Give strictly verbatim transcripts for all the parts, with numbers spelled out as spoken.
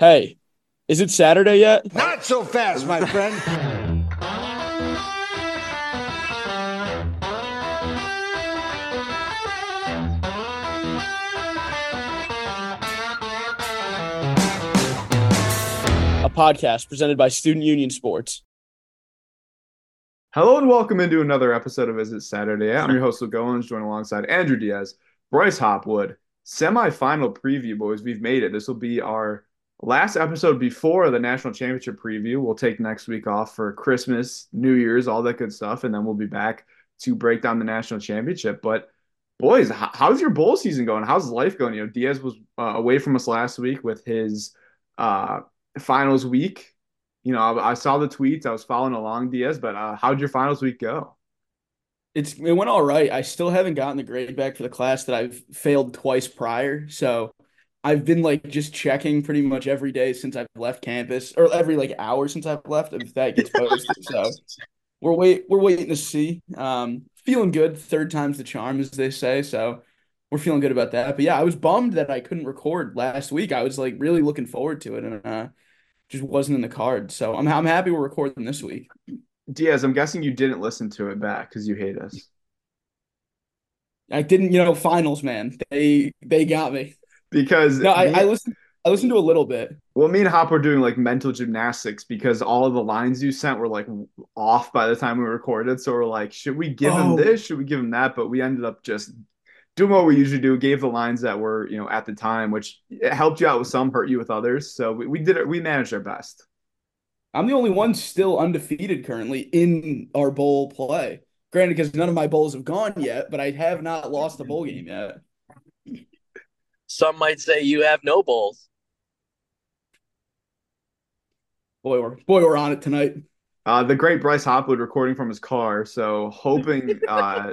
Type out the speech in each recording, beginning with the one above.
Hey, is it Saturday yet? Not so fast, my friend. Podcast presented by Student Union Sports. Hello and welcome into another episode of Is It Saturday? I'm your host, Luke Goins, joined alongside Andrew Diaz, Bryce Hopwood. Semi-final preview, boys. We've made it. This will be our last episode before the National Championship preview. We'll take next week off for Christmas, New Year's, all that good stuff, and then we'll be back to break down the National Championship. But, boys, how's your bowl season going? How's life going? You know, Diaz was uh, away from us last week with his uh, – finals week. You know, I, I saw the tweets. I was following along, Diaz, but uh, how'd your finals week go? It's it went all right. I still haven't gotten the grade back for the class that I've failed twice prior. So I've been like just checking pretty much every day since I've left campus, or every like hour since I've left, if that gets posted. So we're wait we're waiting to see. Um, feeling good. Third time's the charm, as they say. So we're feeling good about that. But yeah, I was bummed that I couldn't record last week. I was like really looking forward to it, and uh, just wasn't in the card. So I'm I'm happy we're recording this week. Diaz, I'm guessing you didn't listen to it back because you hate us. I didn't, you know, finals, man. They they got me. Because no, I, me, I listened I listened to a little bit. Well, me and Hop were doing like mental gymnastics because all of the lines you sent were like off by the time we recorded. So we're like, should we give oh. him this? Should we give him that? But we ended up just doing what we usually do, gave the lines that were, you know, at the time, which it helped you out with some, hurt you with others. So we, we did it. We managed our best. I'm the only one still undefeated currently in our bowl play. Granted, because none of my bowls have gone yet, but I have not lost a bowl game yet. Some might say you have no bowls. Boy, we're, boy, we're on it tonight. Uh, the great Bryce Hopwood recording from his car. So hoping, uh,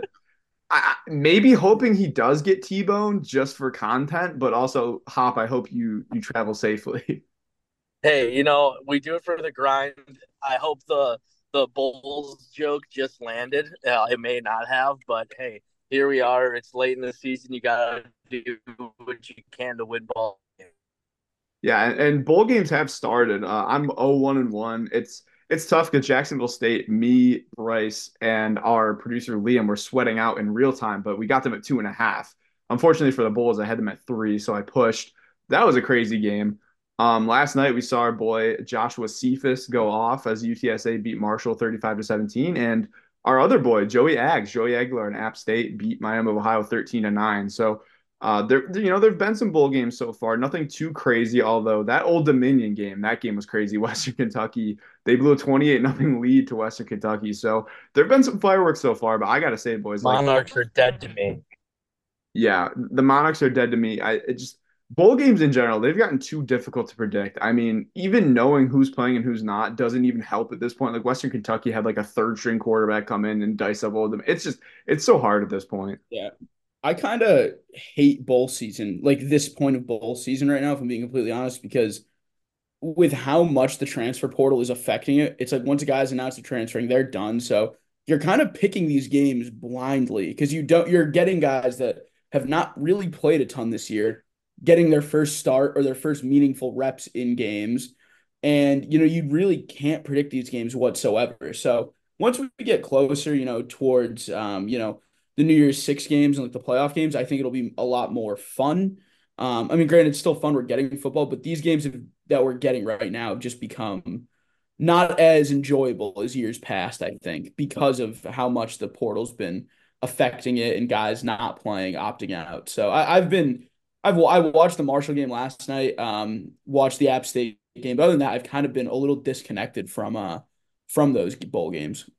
I, maybe hoping he does get T-boned just for content, but also, Hop, I hope you you travel safely. Hey, you know, we do it for the grind. I hope the the Bulls joke just landed. Uh, it may not have, but hey, here we are. It's late in the season. You got to do what you can to win ball games. Yeah, and, and bowl games have started. Uh, I'm oh one and one. It's It's tough because Jacksonville State, me, Bryce, and our producer Liam were sweating out in real time, but we got them at two and a half. Unfortunately for the Bulls, I had them at three, so I pushed. That was a crazy game. Um, last night we saw our boy Joshua Cephus go off as U T S A beat Marshall thirty-five to seventeen, and our other boy Joey Aguilar, Joey Aguilar in App State beat Miami of Ohio thirteen to nine. So uh, there, you know, there've been some bowl games so far. Nothing too crazy, although that Old Dominion game, that game was crazy. Western Kentucky, they blew a twenty-eight nothing lead to Western Kentucky. So there've been some fireworks so far, but I gotta say, boys, Monarchs like, are dead to me. Yeah, the Monarchs are dead to me. I it just bowl games in general, they've gotten too difficult to predict. I mean, even knowing who's playing and who's not doesn't even help at this point. Like Western Kentucky had like a third string quarterback come in and dice up Old Dominion. It's just it's so hard at this point. Yeah. I kind of hate bowl season, like this point of bowl season right now, if I'm being completely honest, because with how much the transfer portal is affecting it, it's like once a guy's announced they're transferring, they're done. So you're kind of picking these games blindly because you don't, you're getting guys that have not really played a ton this year, getting their first start or their first meaningful reps in games. And, you know, you really can't predict these games whatsoever. So once we get closer, you know, towards, um, you know, the New Year's six games and like the playoff games, I think it'll be a lot more fun. Um, I mean, granted, it's still fun. We're getting football, but these games that we're getting right now have just become not as enjoyable as years past, I think, because of how much the portal's been affecting it and guys not playing, opting out. So I, I've been, I've I watched the Marshall game last night, um, watched the App State game. But other than that, I've kind of been a little disconnected from uh from those bowl games.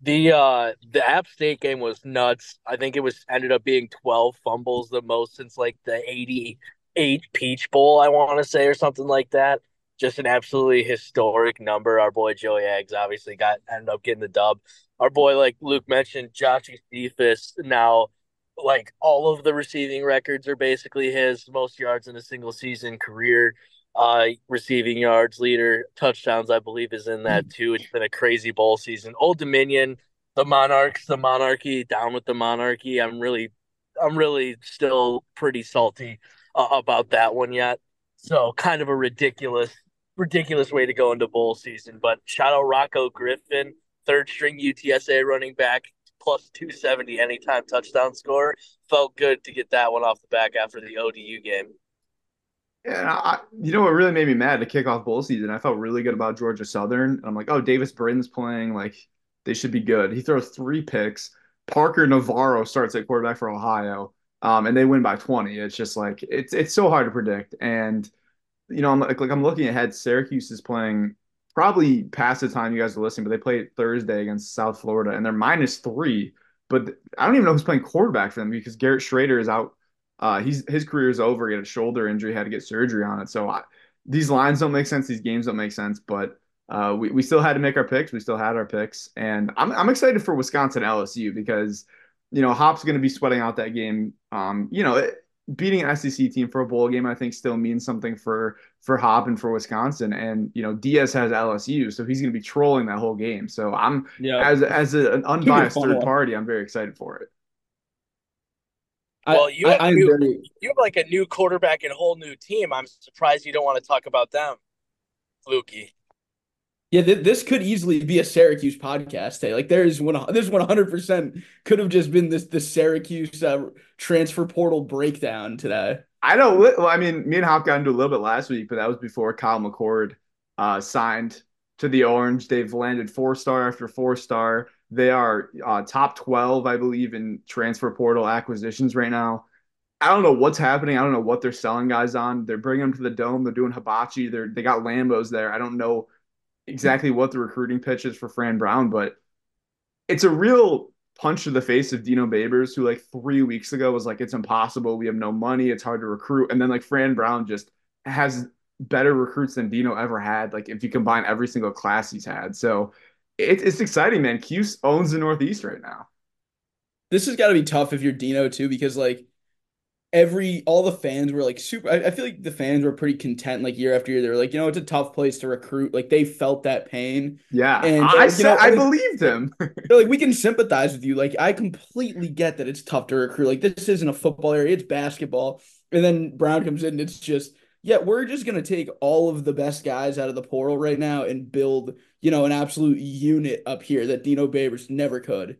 The uh, the App State game was nuts. I think it was ended up being twelve fumbles, the most since like the eighty-eight Peach Bowl, I want to say, or something like that. Just an absolutely historic number. Our boy Joey Aggs obviously got ended up getting the dub. Our boy, like Luke mentioned, Joshua Cephus. Now, like all of the receiving records are basically his. Most yards in a single season, career Uh, receiving yards, leader, touchdowns, I believe, is in that too. It's been a crazy bowl season. Old Dominion, the Monarchs, the Monarchy, down with the Monarchy. I'm really, I'm really still pretty salty uh, about that one yet. So kind of a ridiculous, ridiculous way to go into bowl season. But shout out Rocco Griffin, third string U T S A running back, plus two seventy anytime touchdown score. Felt good to get that one off the back after the O D U game. Yeah, I, you know what really made me mad to kick off bowl season? I felt really good about Georgia Southern. And I'm like, oh, Davis Brin's playing. Like, they should be good. He throws three picks. Parker Navarro starts at quarterback for Ohio, um, and they win by twenty. It's just like it's it's so hard to predict. And, you know, I'm like, like I'm looking ahead. Syracuse is playing probably past the time you guys are listening, but they play Thursday against South Florida, and they're minus three. But I don't even know who's playing quarterback for them because Garrett Schrader is out. Uh, he's his career is over. He had a shoulder injury, had to get surgery on it. So I, these lines don't make sense. These games don't make sense. But uh, we we still had to make our picks. We still had our picks, and I'm I'm excited for Wisconsin L S U because you know Hop's going to be sweating out that game. Um, you know, it, beating an S E C team for a bowl game, I think, still means something for for Hop and for Wisconsin. And you know, Diaz has L S U, so he's going to be trolling that whole game. So I'm yeah. as as a, an unbiased third party, I'm very excited for it. Well, you have, I, new, very... you have like a new quarterback and a whole new team. I'm surprised you don't want to talk about them, Lukey. Yeah, th- this could easily be a Syracuse podcast today. Like, there is one, this one hundred percent could have just been this the Syracuse uh, transfer portal breakdown today. I don't. Well, I mean, me and Hop got into a little bit last week, but that was before Kyle McCord uh, signed to the Orange. They've landed four star after four star. They are uh, top twelve, I believe, in transfer portal acquisitions right now. I don't know what's happening. I don't know what they're selling guys on. They're bringing them to the Dome. They're doing hibachi. They're, they got Lambos there. I don't know exactly what the recruiting pitch is for Fran Brown, but it's a real punch to the face of Dino Babers, who like three weeks ago was like, it's impossible. We have no money. It's hard to recruit. And then like Fran Brown just has better recruits than Dino ever had. Like if you combine every single class he's had. So It, it's exciting, man. Cuse owns the Northeast right now. This has got to be tough if you're Dino too, because like every all the fans were like super. I, I feel like the fans were pretty content. Like year after year, they were like, you know, it's a tough place to recruit. Like they felt that pain. Yeah, and I, you know, I, I believed him. They're like, we can sympathize with you. Like I completely get that it's tough to recruit. Like this isn't a football area; it's basketball. And then Brown comes in, and it's just. Yeah, we're just going to take all of the best guys out of the portal right now and build, you know, an absolute unit up here that Dino Babers never could.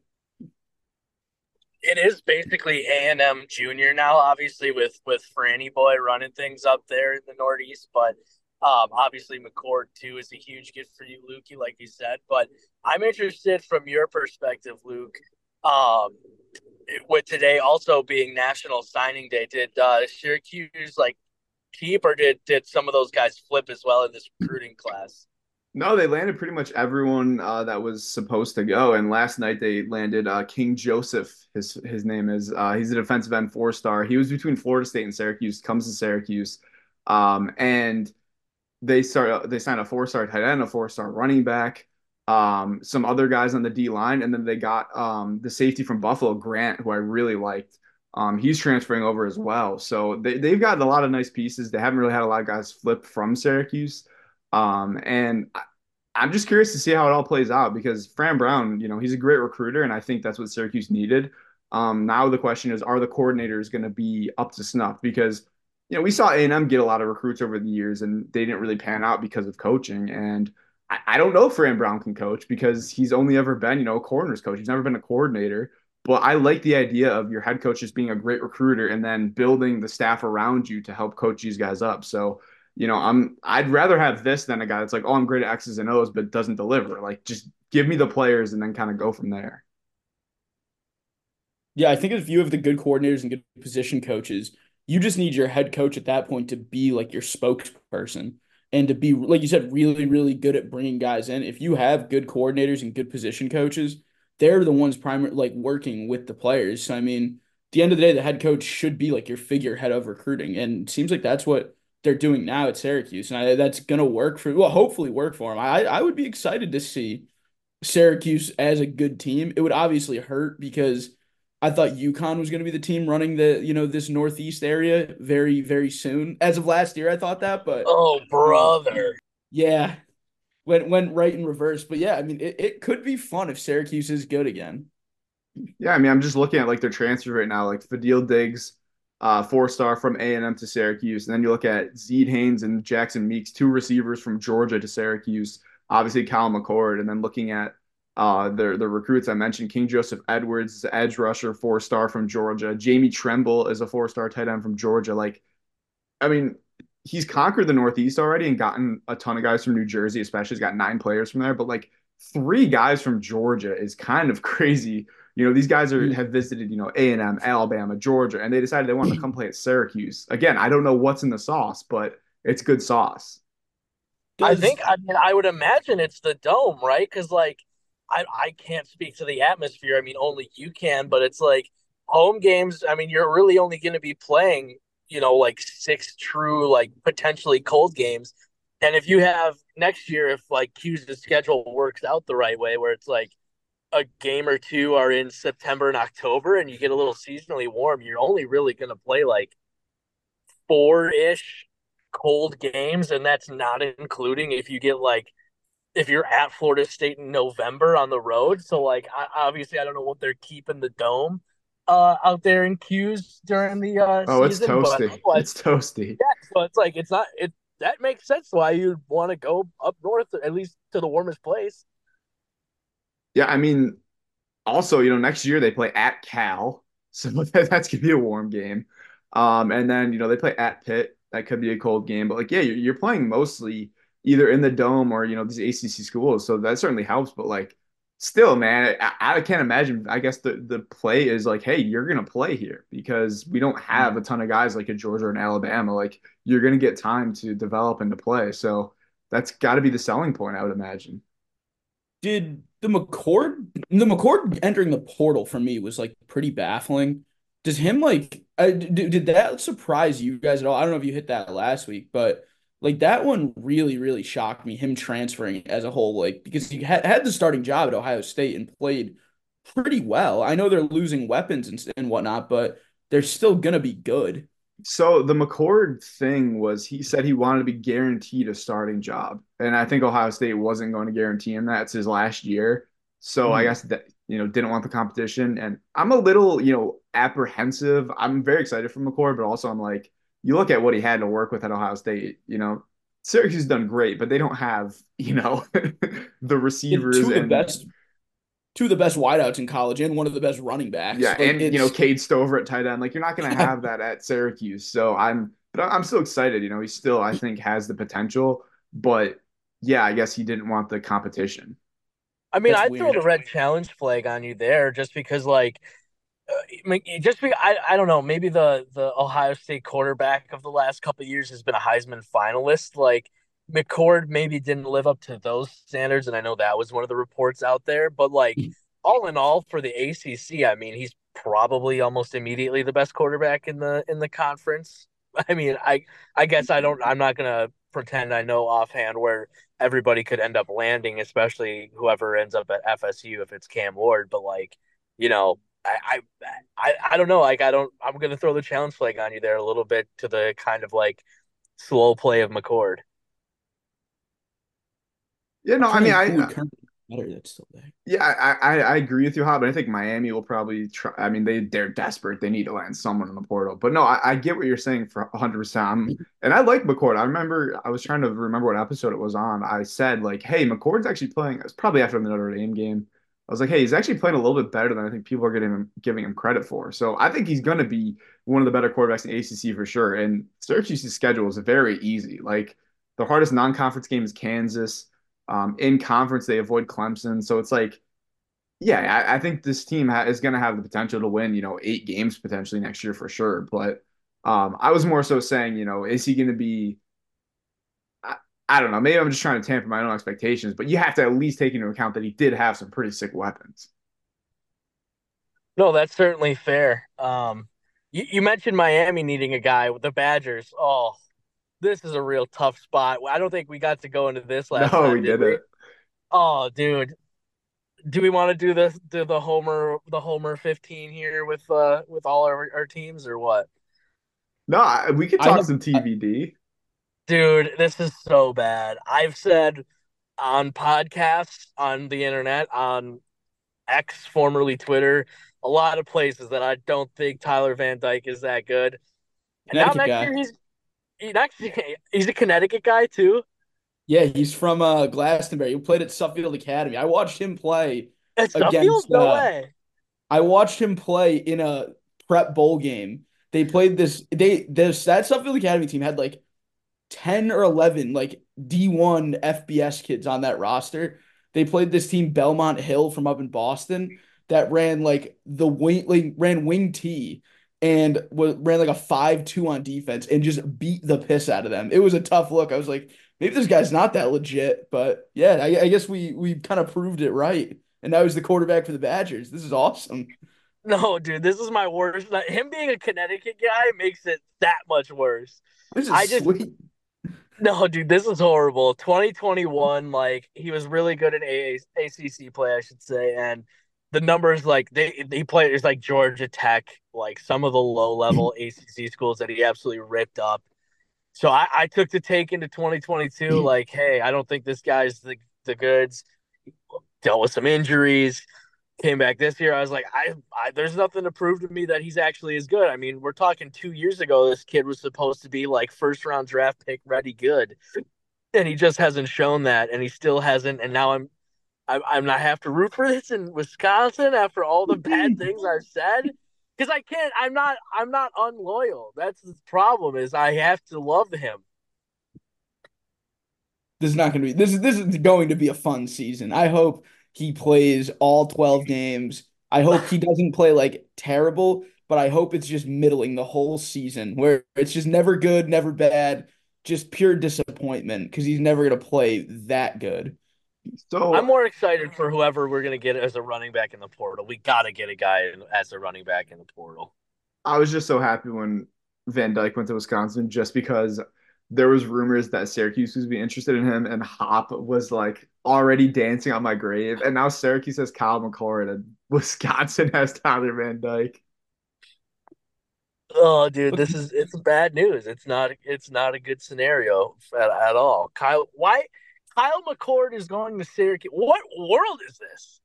It is basically A and M Junior now, obviously, with, with Franny Boy running things up there in the Northeast. But um, obviously McCord, too, is a huge gift for you, Lukey, like you said. But I'm interested from your perspective, Luke, um, with today also being National Signing Day. Did uh, Syracuse, like, keep or did did some of those guys flip as well in this recruiting class? No, they landed pretty much everyone uh, that was supposed to go. And last night they landed uh, King Joseph. His his name is. Uh, he's a defensive end four star. He was between Florida State and Syracuse. Comes to Syracuse, um, and they start they signed a four star tight end, a four star running back, um, some other guys on the D line, and then they got um, the safety from Buffalo, Grant, who I really liked. Um, he's transferring over as well. So they, they've gotten a lot of nice pieces. They haven't really had a lot of guys flip from Syracuse. Um, and I, I'm just curious to see how it all plays out because Fran Brown, you know, he's a great recruiter, and I think that's what Syracuse needed. Um, now the question is, are the coordinators going to be up to snuff? Because, you know, we saw A and M get a lot of recruits over the years, and they didn't really pan out because of coaching. And I, I don't know if Fran Brown can coach because he's only ever been, you know, a corners coach. He's never been a coordinator. But I like the idea of your head coach just being a great recruiter and then building the staff around you to help coach these guys up. So, you know, I'm, I'd rather have this than a guy that's like, oh, I'm great at X's and O's, but doesn't deliver. Like, just give me the players and then kind of go from there. Yeah, I think if you have the good coordinators and good position coaches, you just need your head coach at that point to be like your spokesperson and to be, like you said, really, really good at bringing guys in. If you have good coordinators and good position coaches, they're the ones primary, like working with the players. So, I mean, at the end of the day, the head coach should be like your figurehead of recruiting. And it seems like that's what they're doing now at Syracuse. And I, that's going to work for, well, hopefully work for them. I, I would be excited to see Syracuse as a good team. It would obviously hurt because I thought UConn was going to be the team running the, you know, this Northeast area very, very soon. As of last year, I thought that, but. Oh, brother. Yeah. Went went right in reverse. But, yeah, I mean, it, it could be fun if Syracuse is good again. Yeah, I mean, I'm just looking at, like, their transfers right now. Like, Fadil Diggs, uh, four-star from A and M to Syracuse. And then you look at Zed Haynes and Jackson Meeks, two receivers from Georgia to Syracuse, obviously Kyle McCord. And then looking at uh, the, the recruits I mentioned, King Joseph Edwards is an edge rusher, four-star from Georgia. Jamie Tremble is a four-star tight end from Georgia. Like, I mean, he's conquered the Northeast already and gotten a ton of guys from New Jersey, especially. He's got nine players from there. But, like, three guys from Georgia is kind of crazy. You know, these guys are have visited, you know, A and M, Alabama, Georgia, and they decided they wanted to come play at Syracuse. Again, I don't know what's in the sauce, but it's good sauce. I think, I mean, I would imagine it's the dome, right? Because, like, I, I can't speak to the atmosphere. I mean, only you can, but it's like home games. I mean, you're really only going to be playing, you know, like six true, like potentially cold games. And if you have next year, if like Q's schedule works out the right way, where it's like a game or two are in September and October and you get a little seasonally warm, you're only really going to play like four-ish cold games. And that's not including if you get like, if you're at Florida State in November on the road. So like, obviously I don't know what they're keeping the dome uh, out there in Q's during the uh, oh, season. Oh, it's toasty. But it's toasty. Yeah, so it's like, it's not, it, that makes sense why you'd want to go up north, at least to the warmest place. Yeah, I mean, also, you know, next year they play at Cal, so that's going to be a warm game. Um, and then, you know, they play at Pitt. That could be a cold game. But, like, yeah, you're, you're playing mostly either in the dome or, you know, these A C C schools, so that certainly helps. But, like, still, man, I, I can't imagine. I guess the, the play is like, hey, you're going to play here because we don't have a ton of guys like in Georgia and Alabama. Like, you're going to get time to develop and to play. So that's got to be the selling point, I would imagine. Did the McCord, the McCord entering the portal for me was like pretty baffling. Does him like, I, did, did that surprise you guys at all? I don't know if you hit that last week, but like that one really, really shocked me. Him transferring as a whole, like because he had, had the starting job at Ohio State and played pretty well. I know they're losing weapons and, and whatnot, but they're still gonna be good. So the McCord thing was he said he wanted to be guaranteed a starting job. And I think Ohio State wasn't going to guarantee him that. It's his last year. So mm-hmm. I guess that, you know, didn't want the competition. And I'm a little, you know, apprehensive. I'm very excited for McCord, but also I'm like, you look at what he had to work with at Ohio State, you know, Syracuse has done great, but they don't have, you know, the receivers. Two of the and, best, two of the best wideouts in college and one of the best running backs. Yeah, like, and, it's... you know, Cade Stover at tight end. Like, you're not going to have that at Syracuse. So I'm – but I'm still excited. You know, he still, I think, has the potential. But, yeah, I guess he didn't want the competition. I mean, I'd throw the red challenge flag on you there just because, like – just be, I, I don't know, maybe the, the Ohio State quarterback of the last couple of years has been a Heisman finalist. Like, McCord maybe didn't live up to those standards, and I know that was one of the reports out there. But, like, all in all, for the A C C, I mean, he's probably almost immediately the best quarterback in the in the conference. I mean, I I guess I don't – I'm not going to pretend I know offhand where everybody could end up landing, especially whoever ends up at F S U if it's Cam Ward. But, like, you know – I, I I don't know. Like, I don't, I'm going to throw the challenge flag on you there a little bit to the kind of like slow play of McCord. Yeah, no, I mean, I, yeah, I, I, I agree with you, Hob, but I think Miami will probably try. I mean, they, they're desperate. They need to land someone in the portal, but no, I, I get what you're saying for one hundred percent. I'm, and I like McCord. I remember, I was trying to remember what episode it was on. I said like, hey, McCord's actually playing. It was probably after the Notre Dame game. I was like, hey, he's actually playing a little bit better than I think people are getting him, giving him credit for. So I think he's going to be one of the better quarterbacks in A C C for sure. And Syracuse's schedule is very easy. Like, the hardest non-conference game is Kansas. Um, in conference, they avoid Clemson. So it's like, yeah, I, I think this team ha- is going to have the potential to win, you know, eight games potentially next year for sure. But um, I was more so saying, you know, is he going to be – I don't know. Maybe I'm just trying to tamper my own expectations, but you have to at least take into account that he did have some pretty sick weapons. No, that's certainly fair. Um, you, you mentioned Miami needing a guy with the Badgers. Oh, this is a real tough spot. I don't think we got to go into this last no, time. No, we did it. Oh, dude. Do we want to do the do the Homer the Homer fifteen here with uh with all our, our teams or what? No, I, we could talk some T B D. I, Dude, this is so bad. I've said on podcasts, on the internet, on X, formerly Twitter, a lot of places that I don't think Tyler Van Dyke is that good. And now next guy. year he's he next, he's a Connecticut guy too. Yeah, he's from uh, Glastonbury. He played at Suffield Academy. I watched him play at Suffield? No uh, way. I watched him play in a prep bowl game. They played this. They this that Suffield Academy team had like ten or eleven like D one F B S kids on that roster. They played this team Belmont Hill from up in Boston that ran like the wing like, ran wing T and w- ran like a five two on defense and just beat the piss out of them. It was a tough look. I was like, maybe this guy's not that legit, but yeah, I, I guess we we kind of proved it right. And now he's the quarterback for the Badgers. This is awesome. No, dude, this is my worst. Like, him being a Connecticut guy makes it that much worse. This is I just, sweet. No, dude, this is horrible. twenty twenty-one, like, he was really good in A C C play, I should say. And the numbers, like, they he played, it's like Georgia Tech, like some of the low-level A C C schools that he absolutely ripped up. So I, I took the take into twenty twenty-two, like, hey, I don't think this guy's the, the goods. Dealt with some injuries, came back this year. I was like, I, I there's nothing to prove to me that he's actually as good. I mean, we're talking two years ago, this kid was supposed to be like first round draft pick ready good. And he just hasn't shown that. And he still hasn't. And now I'm, I'm, I'm not have to root for this in Wisconsin after all the bad things I've said. Cause I can't, I'm not, I'm not unloyal. That's the problem is I have to love him. This is not going to be, this is, this is going to be a fun season. I hope he plays all twelve games. I hope he doesn't play like terrible, but I hope it's just middling the whole season where it's just never good, never bad, just pure disappointment. Cause he's never going to play that good. So I'm more excited for whoever we're going to get as a running back in the portal. We got to get a guy in, as a running back in the portal. I was just so happy when Van Dyke went to Wisconsin, just because there was rumors that Syracuse was be interested in him, and Hop was like already dancing on my grave. And now Syracuse has Kyle McCord and Wisconsin has Tyler Van Dyke. Oh, dude, this is it's bad news. It's not it's not a good scenario at, at all. Kyle, why? Kyle McCord is going to Syracuse. What world is this?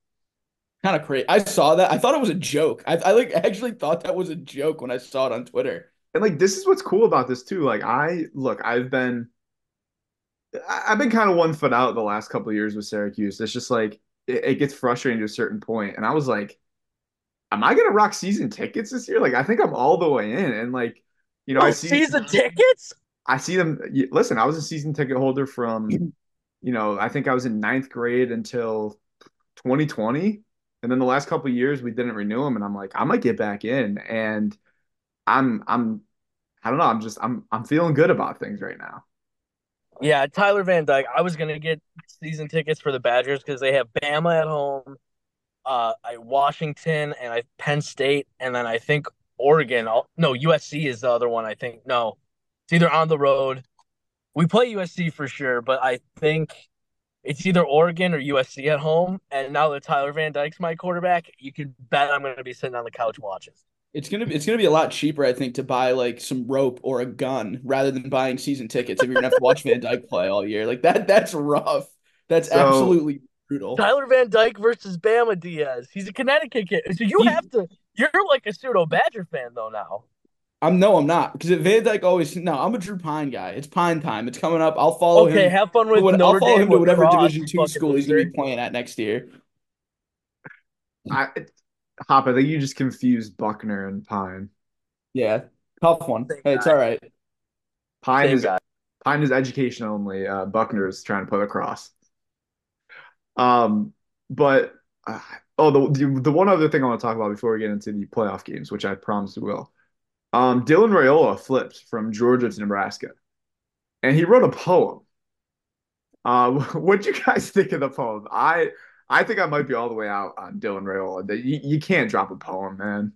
Kind of crazy. I saw that. I thought it was a joke. I, I like actually thought that was a joke when I saw it on Twitter. And like, this is what's cool about this too. Like, I look, I've been, I've been kind of one foot out the last couple of years with Syracuse. It's just like it, it gets frustrating to a certain point. And I was like, am I gonna rock season tickets this year? Like, I think I'm all the way in. And like, you know, oh, I see season tickets. I see them. Listen, I was a season ticket holder from. You know, I think I was in ninth grade until twenty twenty. And then the last couple of years we didn't renew them. And I'm like, I might get back in. And I'm, I'm, I don't know. I'm just, I'm, I'm feeling good about things right now. Yeah. Tyler Van Dyke, I was going to get season tickets for the Badgers because they have Bama at home, uh, I Washington and I Penn State. And then I think Oregon, I'll, no, U S C is the other one. I think, no, it's either on the road. We play U S C for sure, but I think it's either Oregon or U S C at home. And now that Tyler Van Dyke's my quarterback, you can bet I'm going to be sitting on the couch watching. It's gonna be it's gonna be a lot cheaper, I think, to buy like some rope or a gun rather than buying season tickets if you're gonna have to watch Van Dyke play all year. Like that, that's rough. That's so, absolutely brutal. Tyler Van Dyke versus Bama Diaz. He's a Connecticut kid, so you he, have to. You're like a pseudo Badger fan though now. I'm no, I'm not because Van Dyke always. No, I'm a Drew Pine guy. It's Pine time. It's coming up. I'll follow okay, him. Okay, have fun with. What, Notre I'll follow Dame him to whatever Ross, Division two school he's gonna be playing at next year. I, Hop, I think you just confused Buckner and Pine. Yeah, tough one. Same hey, guy. It's all right. Pine Same is guy. Pine is education only. Uh, Buckner is trying to play lacrosse. Um, but uh, oh, the the one other thing I want to talk about before we get into the playoff games, which I promise we will. Um, Dylan Raiola flipped from Georgia to Nebraska, and he wrote a poem. Uh, what do you guys think of the poem? I I think I might be all the way out on Dylan Raiola. You, you can't drop a poem, man.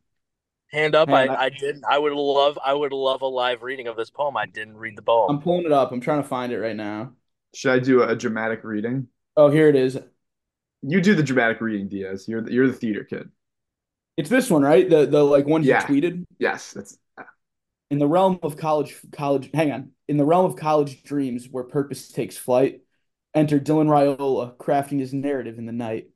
Hand up, man, I, I, I didn't. I would love I would love a live reading of this poem. I didn't read the poem. I'm pulling it up. I'm trying to find it right now. Should I do a dramatic reading? Oh, here it is. You do the dramatic reading, Diaz. You're the, you're the theater kid. It's this one, right? The the like one yeah. he tweeted. Yes, that's. In the realm of college, college, hang on. In the realm of college dreams, where purpose takes flight, enter Dylan Raiola, crafting his narrative in the night.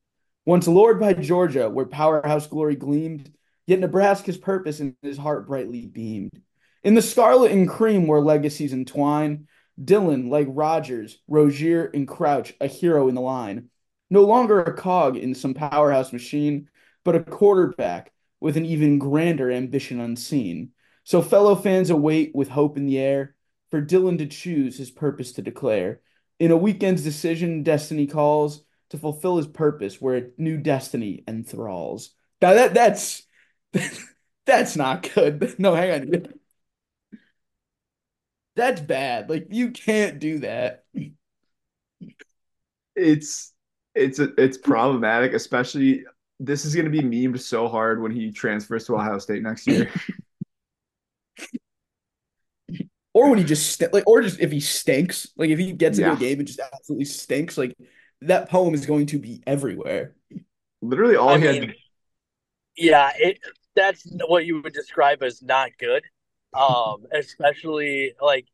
Once lured by Georgia, where powerhouse glory gleamed, yet Nebraska's purpose in his heart brightly beamed. In the scarlet and cream where legacies entwine, Dylan, like Rodgers, Rozier, and Crouch, a hero in the line. No longer a cog in some powerhouse machine, but a quarterback with an even grander ambition unseen. So fellow fans await with hope in the air for Dylan to choose his purpose to declare. In a weekend's decision, destiny calls to fulfill his purpose where a new destiny enthralls. Now that that's that's not good. No, hang on. That's bad. Like, you can't do that. It's it's a, it's problematic, especially this is going to be memed so hard when he transfers to Ohio State next year. Or when he just st- like, or just if he stinks, like if he gets into yeah. a game and just absolutely stinks, like that poem is going to be everywhere. Literally, all I he mean, had. To- yeah, it that's what you would describe as not good. Um, especially like,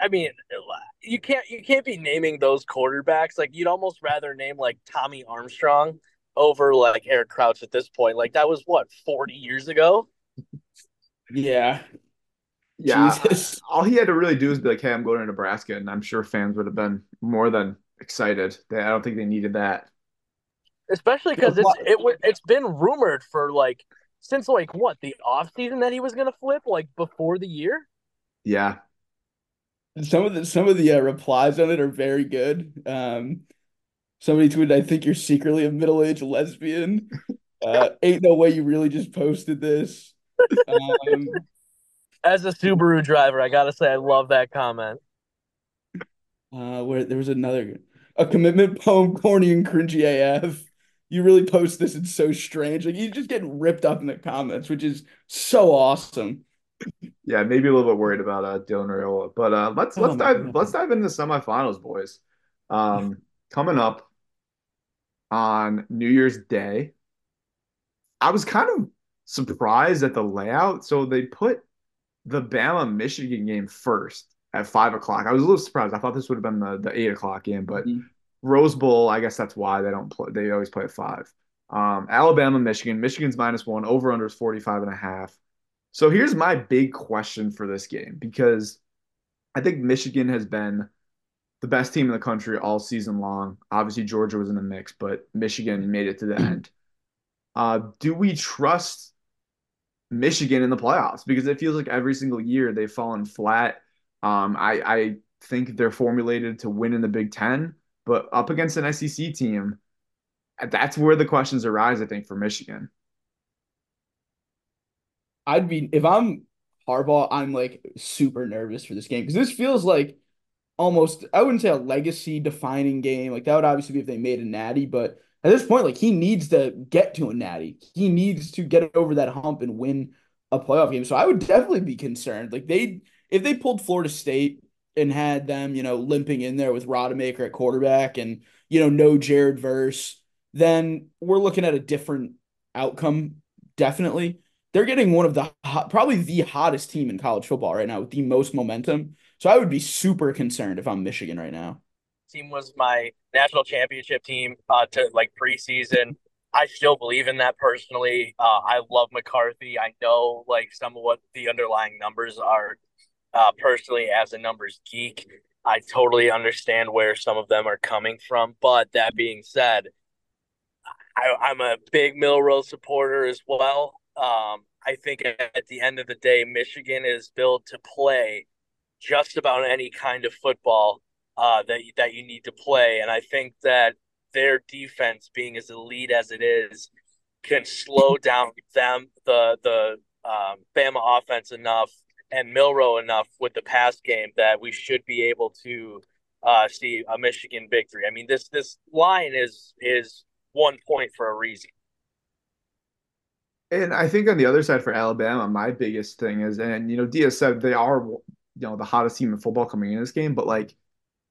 I mean, you can't you can't be naming those quarterbacks. Like, you'd almost rather name like Tommy Armstrong over like Eric Crouch at this point. Like, that was what, forty years ago. Yeah. Yeah, Jesus. All he had to really do is be like, hey, I'm going to Nebraska, and I'm sure fans would have been more than excited. They, I don't think they needed that. Especially because it's, it, it's been rumored for, like, since, like, what, the offseason that he was going to flip, like, before the year? Yeah. Some of the some of the uh, replies on it are very good. Um, somebody tweeted, I think you're secretly a middle-aged lesbian. Uh, ain't no way you really just posted this. Um As a Subaru driver, I gotta say I love that comment. Uh, where there was another a commitment poem, corny and cringy A F. You really post this? It's so strange. Like, you just get ripped up in the comments, which is so awesome. Yeah, maybe a little bit worried about uh, Dylan Raiola, but uh, let's let's oh dive God. let's dive into the semifinals, boys. Um, coming up on New Year's Day, I was kind of surprised at the layout. So they put the Bama-Michigan game first at five o'clock. I was a little surprised. I thought this would have been the, the eight o'clock game, but mm-hmm. Rose Bowl, I guess that's why they don't play. They always play at five. Um, Alabama-Michigan. Michigan's minus one. Over-under is forty-five and a half. So here's my big question for this game, because I think Michigan has been the best team in the country all season long. Obviously, Georgia was in the mix, but Michigan made it to the end. Uh, do we trust Michigan in the playoffs? Because it feels like every single year they've fallen flat. Um, I, I think they're formulated to win in the Big Ten, but up against an S E C team, that's where the questions arise, I think, for Michigan. I'd be, if I'm Harbaugh, I'm like super nervous for this game, because this feels like almost, I wouldn't say a legacy defining game. Like, that would obviously be if they made a natty, but at this point, like, he needs to get to a natty. He needs to get over that hump and win a playoff game. So I would definitely be concerned. Like, they, if they pulled Florida State and had them, you know, limping in there with Rodemaker at quarterback and, you know, no Jared Verse, then we're looking at a different outcome. Definitely. They're getting one of the hot, probably the hottest team in college football right now with the most momentum. So I would be super concerned if I'm Michigan right now. Team was my national championship team uh, to like preseason. I still believe in that personally. Uh, I love McCarthy. I know like some of what the underlying numbers are. Uh, personally, as a numbers geek, I totally understand where some of them are coming from. But that being said, I, I'm a big Milroe supporter as well. Um, I think at the end of the day, Michigan is built to play just about any kind of football Uh, that, that you need to play. And I think that their defense, being as elite as it is, can slow down them, the the um, Bama offense enough and Milroe enough with the pass game that we should be able to uh, see a Michigan victory. I mean, this this line is is one point for a reason. And I think on the other side for Alabama, my biggest thing is, and, you know, Diaz said they are, you know, the hottest team in football coming in this game, but, like,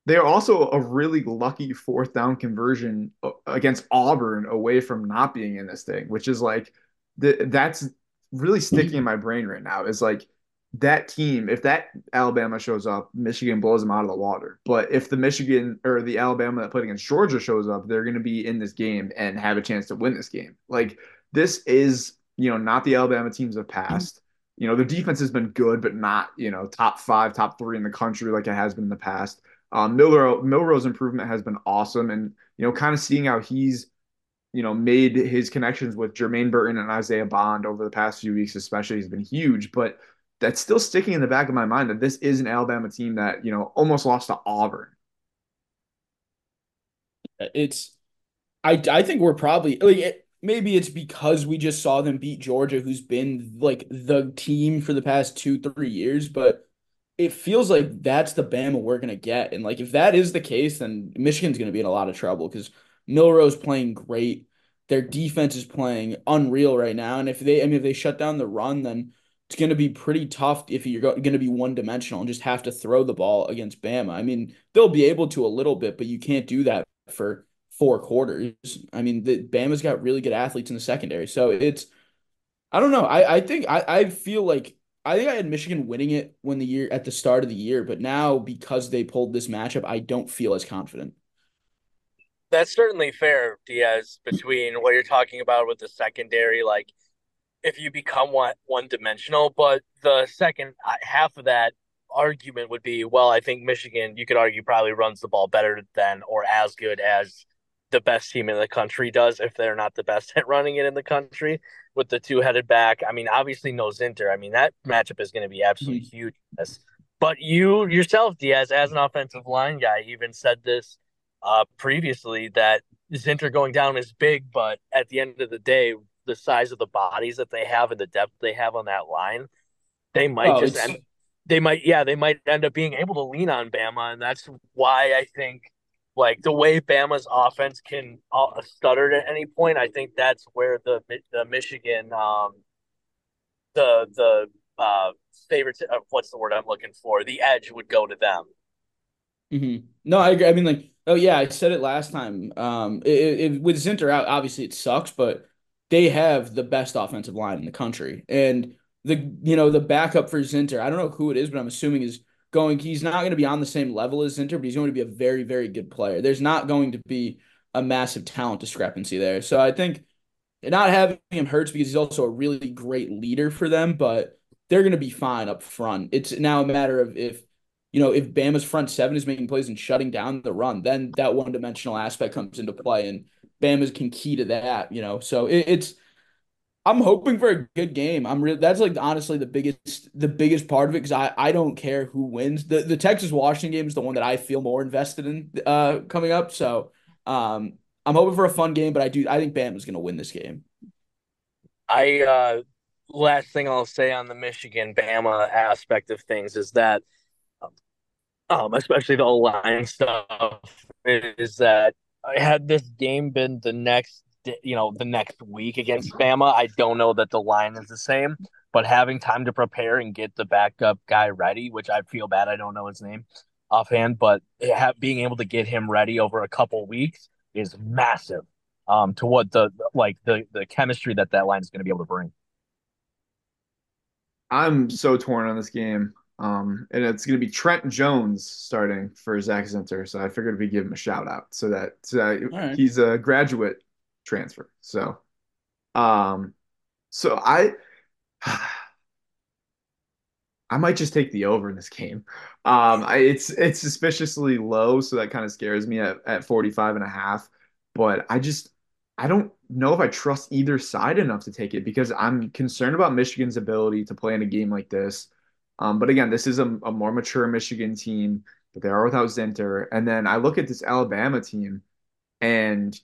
they are also a really lucky fourth down conversion against Auburn away from not being in this thing, which is like, the, that's really sticking in my brain right now. Is like, that team, if that Alabama shows up, Michigan blows them out of the water. But if the Michigan or the Alabama that played against Georgia shows up, they're going to be in this game and have a chance to win this game. Like, this is, you know, not the Alabama teams of past. You know, their defense has been good, but not, you know, top five, top three in the country like it has been in the past. Um, Milroe, Milroe's improvement has been awesome. And, you know, kind of seeing how he's, you know, made his connections with Jermaine Burton and Isaiah Bond over the past few weeks, especially, has been huge. But that's still sticking in the back of my mind that this is an Alabama team that, you know, almost lost to Auburn. It's, I, I think we're probably, like, it, maybe it's because we just saw them beat Georgia, who's been like the team for the past two, three years, but it feels like that's the Bama we're going to get. And like, if that is the case, then Michigan's going to be in a lot of trouble because Milroe's playing great. Their defense is playing unreal right now. And if they, I mean, if they shut down the run, then it's going to be pretty tough if you're going to be one-dimensional and just have to throw the ball against Bama. I mean, they'll be able to a little bit, but you can't do that for four quarters. I mean, the, Bama's got really good athletes in the secondary. So it's – I don't know. I, I think I, – I feel like – I think I had Michigan winning it when the year at the start of the year, but now because they pulled this matchup, I don't feel as confident. That's certainly fair, Diaz, between what you're talking about with the secondary, like – if you become one, one-dimensional. But the second half of that argument would be, well, I think Michigan, you could argue, probably runs the ball better than or as good as the best team in the country does, if they're not the best at running it in the country, with the two-headed back. I mean, obviously no Zinter. I mean, that matchup is going to be absolutely mm-hmm. huge. But you yourself, Diaz, as an offensive line guy, even said this uh, previously, that Zinter going down is big, but at the end of the day, the size of the bodies that they have and the depth they have on that line, they might oh, just end, they might yeah they might end up being able to lean on Bama, and that's why I think like the way Bama's offense can uh, stutter at any point, I think that's where the the Michigan um the the uh favorite uh, what's the word I'm looking for the edge would go to them. Mm-hmm. No, I agree. I mean, like oh yeah, I said it last time. Um, it, it, with Zinter out, obviously it sucks, but they have the best offensive line in the country. And the, you know, the backup for Zinter, I don't know who it is, but I'm assuming is going, he's not going to be on the same level as Zinter, but he's going to be a very, very good player. There's not going to be a massive talent discrepancy there. So I think not having him hurts because he's also a really great leader for them, but they're going to be fine up front. It's now a matter of if, you know, if Bama's front seven is making plays and shutting down the run, then that one dimensional aspect comes into play. And Bama can key to that, you know. So it, it's, I'm hoping for a good game. I'm really, that's like honestly the biggest, the biggest part of it. Cause I, I don't care who wins. The, the Texas Washington game is the one that I feel more invested in uh, coming up. So um, I'm hoping for a fun game, but I do, I think Bama's going to win this game. I, uh, last thing I'll say on the Michigan Bama aspect of things is that, um, especially the O-line stuff, is that, had this game been the next, you know, the next week against Bama, I don't know that the line is the same. But having time to prepare and get the backup guy ready, which I feel bad, I don't know his name offhand, but have, being able to get him ready over a couple weeks is massive. Um, to what the like the the chemistry that that line is going to be able to bring. I'm so torn on this game, um, and it's going to be Trent Jones starting for Zach Zinter, so I figured we'd give him a shout out so that, so that right. He's a graduate transfer. So, um, so I, I might just take the over in this game. Um, I, it's it's suspiciously low, so that kind of scares me at at forty-five and a half. But I just I don't know if I trust either side enough to take it because I'm concerned about Michigan's ability to play in a game like this. Um, but again, this is a, a more mature Michigan team, but they are without Zinter. And then I look at this Alabama team and,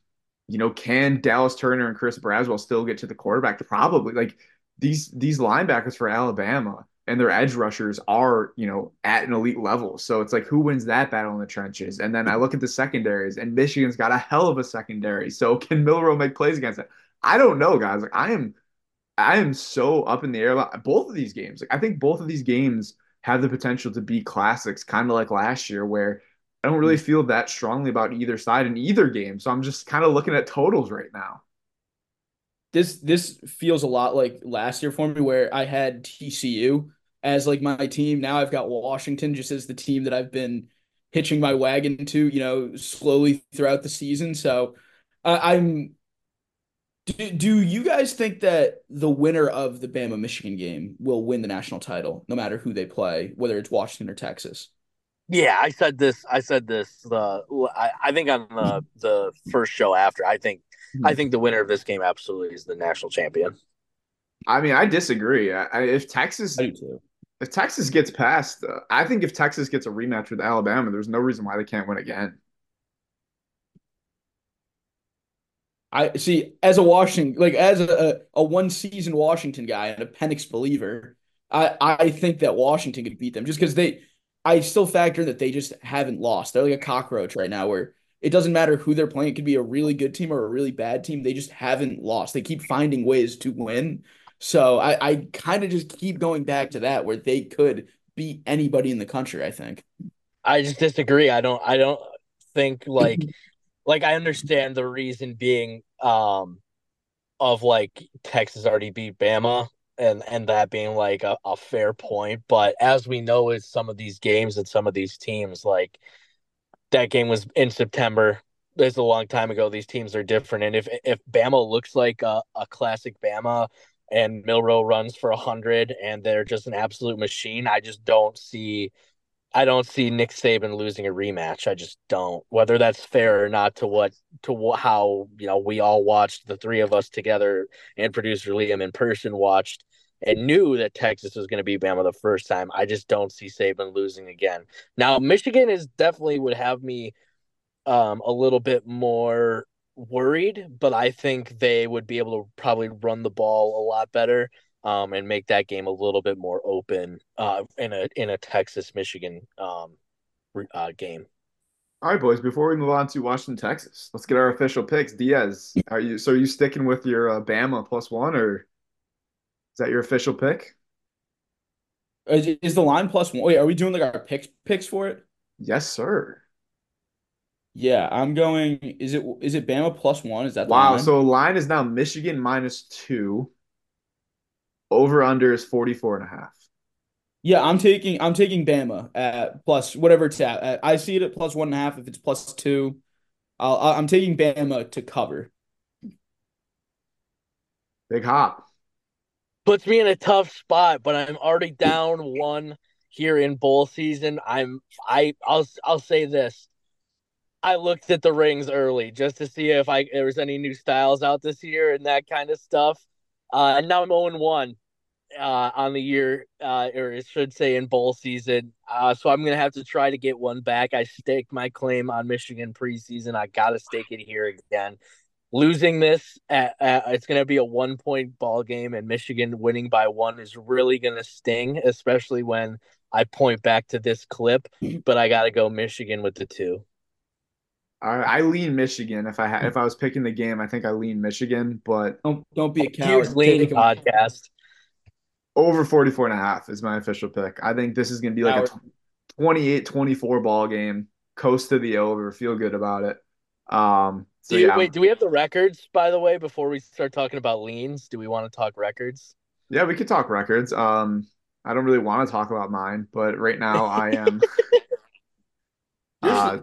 you know, can Dallas Turner and Chris Braswell still get to the quarterback? Probably. Like these these linebackers for Alabama and their edge rushers are, you know, at an elite level. So it's like, who wins that battle in the trenches? And then I look at the secondaries, and Michigan's got a hell of a secondary. So can Milroe make plays against it? I don't know, guys. Like I am – I am so up in the air. Both of these games, like I think both of these games have the potential to be classics, kind of like last year, where I don't really feel that strongly about either side in either game. So I'm just kind of looking at totals right now. This this feels a lot like last year for me, where I had T C U as like my team. Now I've got Washington just as the team that I've been hitching my wagon to, you know, slowly throughout the season. So uh, I'm, do, do you guys think that the winner of the Bama Michigan game will win the national title, no matter who they play, whether it's Washington or Texas? Yeah, I said this. I said this. Uh, I, I think on the the first show after, I think I think the winner of this game absolutely is the national champion. I mean, I disagree. I, I, if Texas, I do too. If Texas gets past, uh, I think if Texas gets a rematch with Alabama, there's no reason why they can't win again. I see. As a Washington, like as a a one season Washington guy and a Penix believer, I I think that Washington could beat them just because they. I still factor that they just haven't lost. They're like a cockroach right now where it doesn't matter who they're playing. It could be a really good team or a really bad team. They just haven't lost. They keep finding ways to win. So I, I kind of just keep going back to that where they could beat anybody in the country, I think. I just disagree. I don't I don't think like – like I understand the reason being um, of like Texas already beat Bama. And and that being like a, a fair point. But as we know, with some of these games and some of these teams, like that game was in September. It's a long time ago. These teams are different. And if if Bama looks like a, a classic Bama and Milroe runs for one hundred and they're just an absolute machine, I just don't see I don't see Nick Saban losing a rematch. I just don't. Whether that's fair or not to what to how, you know, we all watched, the three of us together and producer Liam in person watched and knew that Texas was going to beat Bama the first time. I just don't see Saban losing again. Now, Michigan is definitely would have me um, a little bit more worried, but I think they would be able to probably run the ball a lot better. Um, and make that game a little bit more open uh, in a in a Texas-Michigan um, uh, game. All right, boys. Before we move on to Washington, Texas, let's get our official picks. Diaz, are you so are you sticking with your uh, Bama plus one, or is that your official pick? Is, is the line plus one? Wait, are we doing like our picks picks for it? Yes, sir. Yeah, I'm going. Is it is it Bama plus one? Is that the wow? Line? So line is now Michigan minus two. Over under is forty-four and a half. Yeah, I'm taking I'm taking Bama at plus whatever it's at. at I see it at plus one and a half. If it's plus two, I'll, I'm taking Bama to cover. Big hop puts me in a tough spot, but I'm already down one here in bowl season. I'm I I'll I'll say this. I looked at the rings early just to see if I if there was any new styles out this year and that kind of stuff. Uh, and now I'm oh and one uh, on the year, uh, or I should say in bowl season. Uh, so I'm going to have to try to get one back. I staked my claim on Michigan preseason. I got to stake it here again. Losing this, at, at, it's going to be a one-point ball game, and Michigan winning by one is really going to sting, especially when I point back to this clip. But I got to go Michigan with the two. I lean Michigan. If I ha- if I was picking the game, I think I lean Michigan. But don't don't be a coward. Lean podcast. Over forty-four and a half is my official pick. I think this is going to be like a twenty-eight twenty-four ball game. Coast to the over. Feel good about it. Um, so do you, yeah. Wait, do we have the records, by the way, before we start talking about leans? Do we want to talk records? Yeah, we could talk records. Um, I don't really want to talk about mine, but right now I am – uh,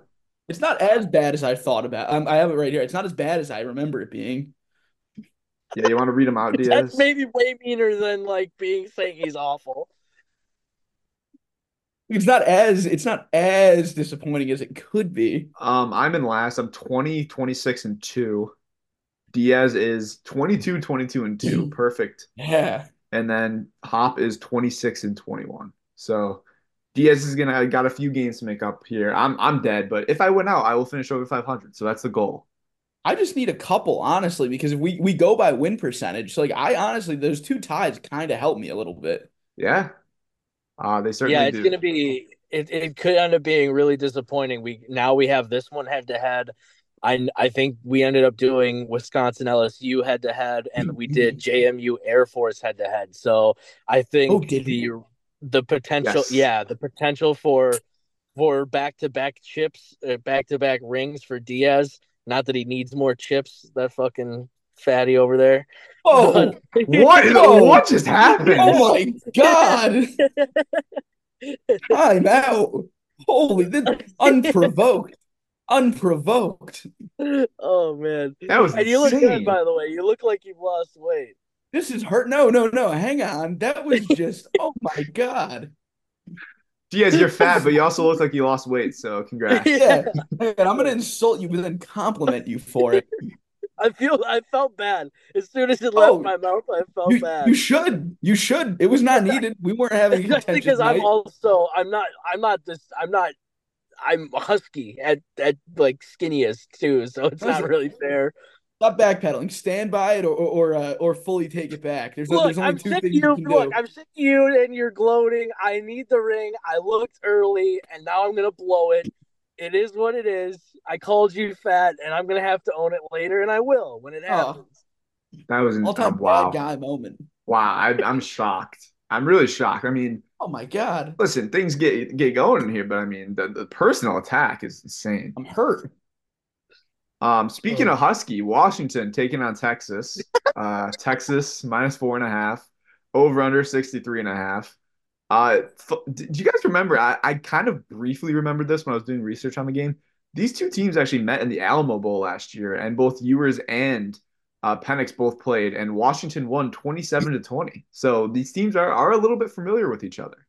It's not as bad as I thought about. Um, I have it right here. It's not as bad as I remember it being. Yeah, you want to read them out, Diaz? That's maybe way meaner than like being saying he's awful. It's not as it's not as disappointing as it could be. Um, I'm in last. I'm twenty, twenty-six, and two. Diaz is twenty-two, twenty-two, and two. Perfect. Yeah. And then Hop is twenty-six and twenty-one. So Diaz is gonna got a few games to make up here. I'm I'm dead, but if I win out, I will finish over five hundred. So that's the goal. I just need a couple, honestly, because if we we go by win percentage, like I honestly, those two ties kind of help me a little bit. Yeah, uh, they certainly. Yeah, it's do. gonna be it. It could end up being really disappointing. We now we have this one head to head. I I think we ended up doing Wisconsin L S U head to head, and we did J M U Air Force head to head. So I think oh, did the. We? The potential, yes. yeah, the potential for for back-to-back chips, uh, back-to-back rings for Diaz. Not that he needs more chips. That fucking fatty over there. Oh, what? Oh, what just happened? Oh my God! Time out! Holy, this unprovoked, unprovoked. Oh man, that was. And you look good, by the way. You look like you've lost weight. This is hurt. No, no, no. Hang on. That was just. Oh my God. Diaz, you're fat, but you also look like you lost weight, so congrats. Yeah, man, I'm going to insult you, but then compliment you for it. I feel I felt bad. As soon as it left oh, my mouth, I felt you, bad. You should. You should. It was not needed. We weren't having it's attention. Just because right? I'm also I'm not I'm not this I'm not I'm husky at, at like skinniest too, so it's That's not it. really fair. Stop backpedaling. Stand by it, or or uh, or fully take it back. There's, look, no, there's only I'm two sick things you, you can look, do. I'm sick of you and you're gloating. I need the ring. I looked early, and now I'm gonna blow it. It is what it is. I called you fat, and I'm gonna have to own it later, and I will when it happens. Oh, that was an all-time wow. bad guy moment. Wow, I, I'm shocked. I'm really shocked. I mean, oh my God. Listen, things get get going in here, but I mean, the, the personal attack is insane. I'm hurt. Um, speaking oh. of Husky, Washington taking on Texas. Uh, Texas minus four and a half, over under sixty three and a half. Uh, f- do you guys remember? I, I kind of briefly remembered this when I was doing research on the game. These two teams actually met in the Alamo Bowl last year, and both Ewers and uh, Penix both played, and Washington won twenty seven to twenty. So these teams are are a little bit familiar with each other.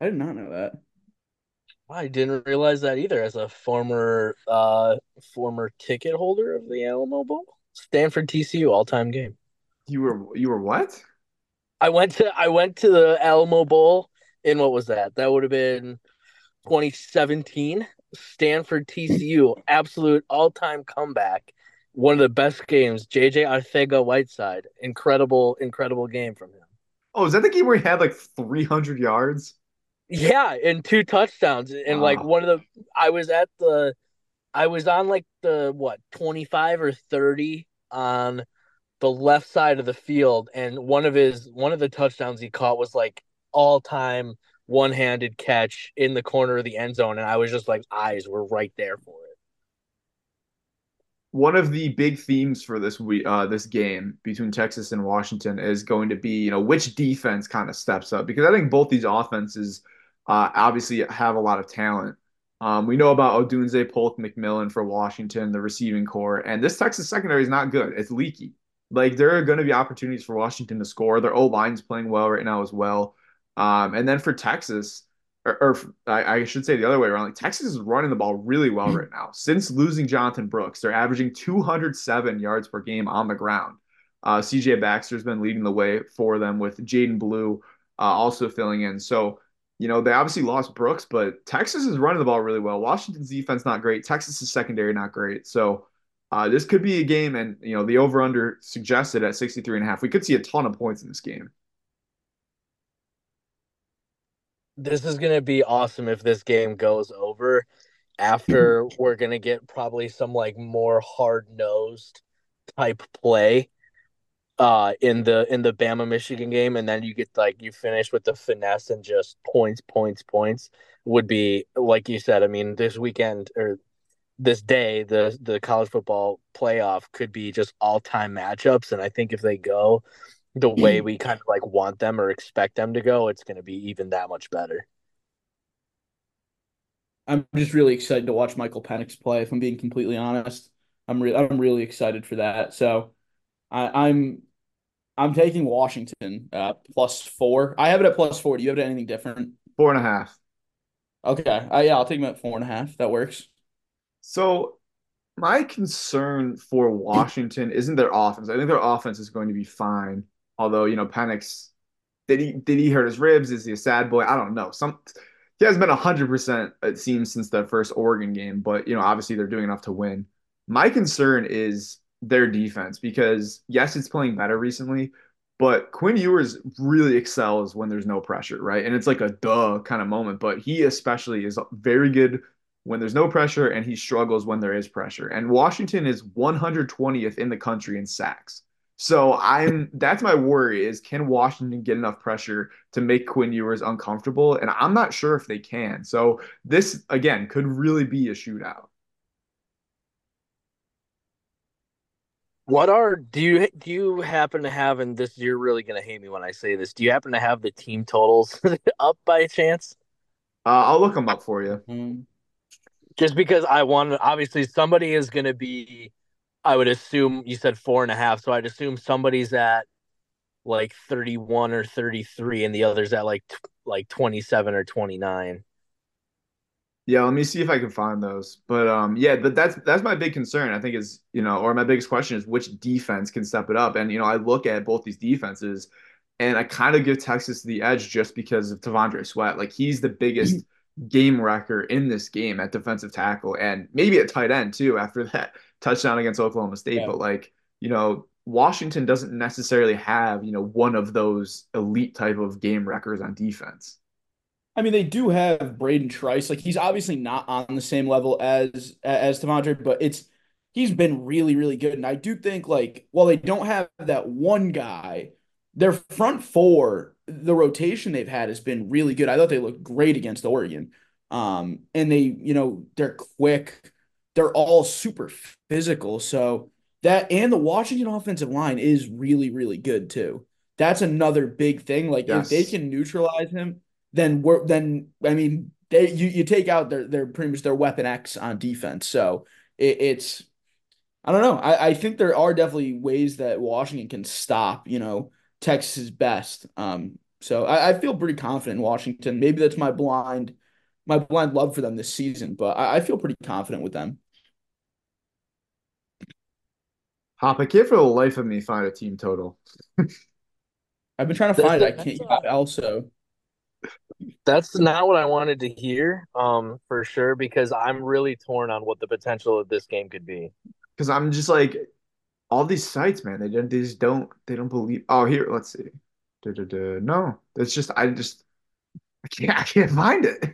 I did not know that. I didn't realize that either. As a former uh, former ticket holder of the Alamo Bowl, Stanford T C U all time game. You were you were what? I went to I went to the Alamo Bowl in what was that? That would have been twenty seventeen. Stanford T C U absolute all time comeback. One of the best games. J J Arcega Whiteside, incredible incredible game from him. Oh, is that the game where he had like three hundred yards? Yeah, and two touchdowns, and like oh. one of the, I was at the, I was on like the what twenty-five or thirty on the left side of the field, and one of his one of the touchdowns he caught was like all-time one-handed catch in the corner of the end zone, and I was just like, eyes were right there for it. One of the big themes for this week, uh, this game between Texas and Washington is going to be, you know, which defense kind of steps up, because I think both these offenses. Uh, obviously have a lot of talent. Um, we know about Odunze, Polk, McMillan for Washington, the receiving core, and this Texas secondary is not good. It's leaky. Like, there are going to be opportunities for Washington to score. Their O-line is playing well right now as well. Um, and then for Texas, or, or I, I should say the other way around, like, Texas is running the ball really well right now. Since losing Jonathan Brooks, they're averaging two hundred seven yards per game on the ground. Uh, C J Baxter's been leading the way for them, with Jaden Blue uh, also filling in. So, you know, they obviously lost Brooks, but Texas is running the ball really well. Washington's defense not great. Texas's secondary not great. So uh, this could be a game, and, you know, the over-under suggested at sixty-three and a half. We could see a ton of points in this game. This is going to be awesome if this game goes over. After we're going to get probably some, like, more hard-nosed type play. Uh, in the in the Bama Michigan game, and then you get like you finish with the finesse and just points, points, points would be, like you said. I mean, this weekend or this day, the the college football playoff could be just all time matchups, and I think if they go the way we kind of like want them or expect them to go, it's going to be even that much better. I'm just really excited to watch Michael Penix play. If I'm being completely honest, I'm re- I'm really excited for that. So I, I'm. I'm taking Washington uh, plus four. I have it at plus four. Do you have it at anything different? Four and a half. Okay. Uh, yeah, I'll take them at four and a half. That works. So my concern for Washington isn't their offense. I think their offense is going to be fine. Although, you know, Penix, did he did he hurt his ribs? Is he a sad boy? I don't know. Some he hasn't been one hundred percent, it seems, since that first Oregon game. But, you know, obviously they're doing enough to win. My concern is their defense, because yes, it's playing better recently, but Quinn Ewers really excels when there's no pressure, right? And it's like a duh kind of moment, but he especially is very good when there's no pressure, and he struggles when there is pressure. And Washington is one hundred twentieth in the country in sacks. So I'm that's my worry is, can Washington get enough pressure to make Quinn Ewers uncomfortable? And I'm not sure if they can. So this, again, could really be a shootout. What are do you do you happen to have? And this, you're really gonna hate me when I say this. Do you happen to have the team totals up by chance? Uh, I'll look them up for you. Mm-hmm. Just because I want, obviously somebody is gonna be. I would assume you said four and a half, so I'd assume somebody's at like thirty-one or thirty-three, and the other's at like like twenty-seven or twenty-nine. Yeah, let me see if I can find those. But um, yeah, but that's that's my big concern. I think is, you know, or my biggest question is which defense can step it up. And, you know, I look at both these defenses, and I kind of give Texas the edge just because of Tavondre Sweat. Like, he's the biggest game wrecker in this game at defensive tackle, and maybe at tight end too after that touchdown against Oklahoma State. Yeah. But, like, you know, Washington doesn't necessarily have, you know, one of those elite type of game wreckers on defense. I mean, they do have Braden Trice. Like, he's obviously not on the same level as as Tavondre, but it's he's been really, really good. And I do think, like, while they don't have that one guy, their front four, the rotation they've had has been really good. I thought they looked great against Oregon. Um, and they, you know, they're quick. They're all super physical. So that, and the Washington offensive line is really, really good too. That's another big thing. Like, yes. If they can neutralize him, then we're then I mean they you, you take out their their pretty much their weapon X on defense. So it, it's I don't know. I, I think there are definitely ways that Washington can stop, you know, Texas's best. Um, so I, I feel pretty confident in Washington. Maybe that's my blind my blind love for them this season, but I, I feel pretty confident with them. Hop, I can't for the life of me find a team total. I've been trying to find it. I can't also. That's not what I wanted to hear, um, for sure, because I'm really torn on what the potential of this game could be. Because I'm just like, all these sites, man, they don't, they just don't, they don't believe. Oh, here, let's see. Da, da, da. No, it's just, I just, I can't, I can't find it.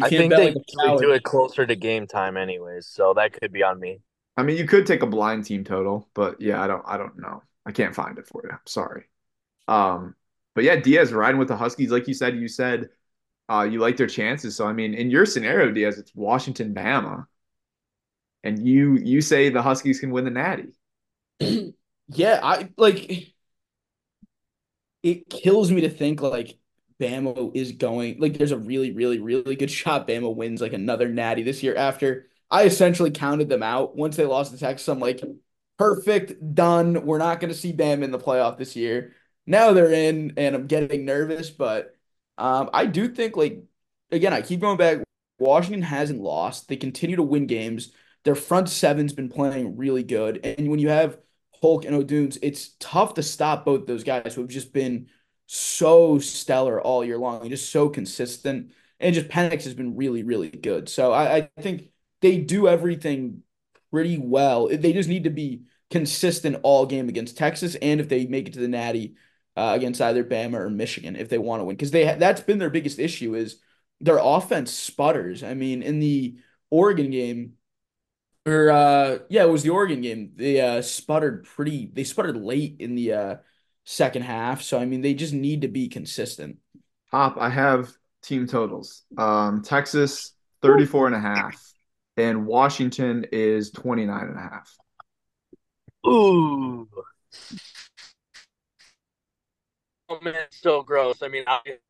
I think they like usually do it closer to game time, anyways. So that could be on me. I mean, you could take a blind team total, but yeah, I don't, I don't know. I can't find it for you. I'm sorry. Um. But yeah, Diaz riding with the Huskies, like you said, you said uh, you like their chances. So I mean, in your scenario, Diaz, it's Washington, Bama, and you you say the Huskies can win the Natty. Yeah, I like. It kills me to think like Bama is going like there's a really, really, really good shot Bama wins like another Natty this year. After I essentially counted them out once they lost to Texas, I'm like, perfect, done. We're not going to see Bama in the playoff this year. Now they're in, and I'm getting nervous, but um, I do think, like, again, I keep going back, Washington hasn't lost. They continue to win games. Their front seven's been playing really good, and when you have Polk and Odunze, it's tough to stop both those guys who have just been so stellar all year long, just so consistent, and just Penix has been really, really good. So I, I think they do everything pretty well. They just need to be consistent all game against Texas, and if they make it to the Natty, Uh, against either Bama or Michigan if they want to win. Because they ha- that's been their biggest issue is their offense sputters. I mean, in the Oregon game, or uh, yeah, it was the Oregon game, they uh, sputtered pretty – they sputtered late in the uh, second half. So, I mean, they just need to be consistent. Hop, I have team totals. Um, Texas, thirty-four and a half, and Washington is twenty-nine and a half. Ooh. Oh, man, it's so gross. I mean, like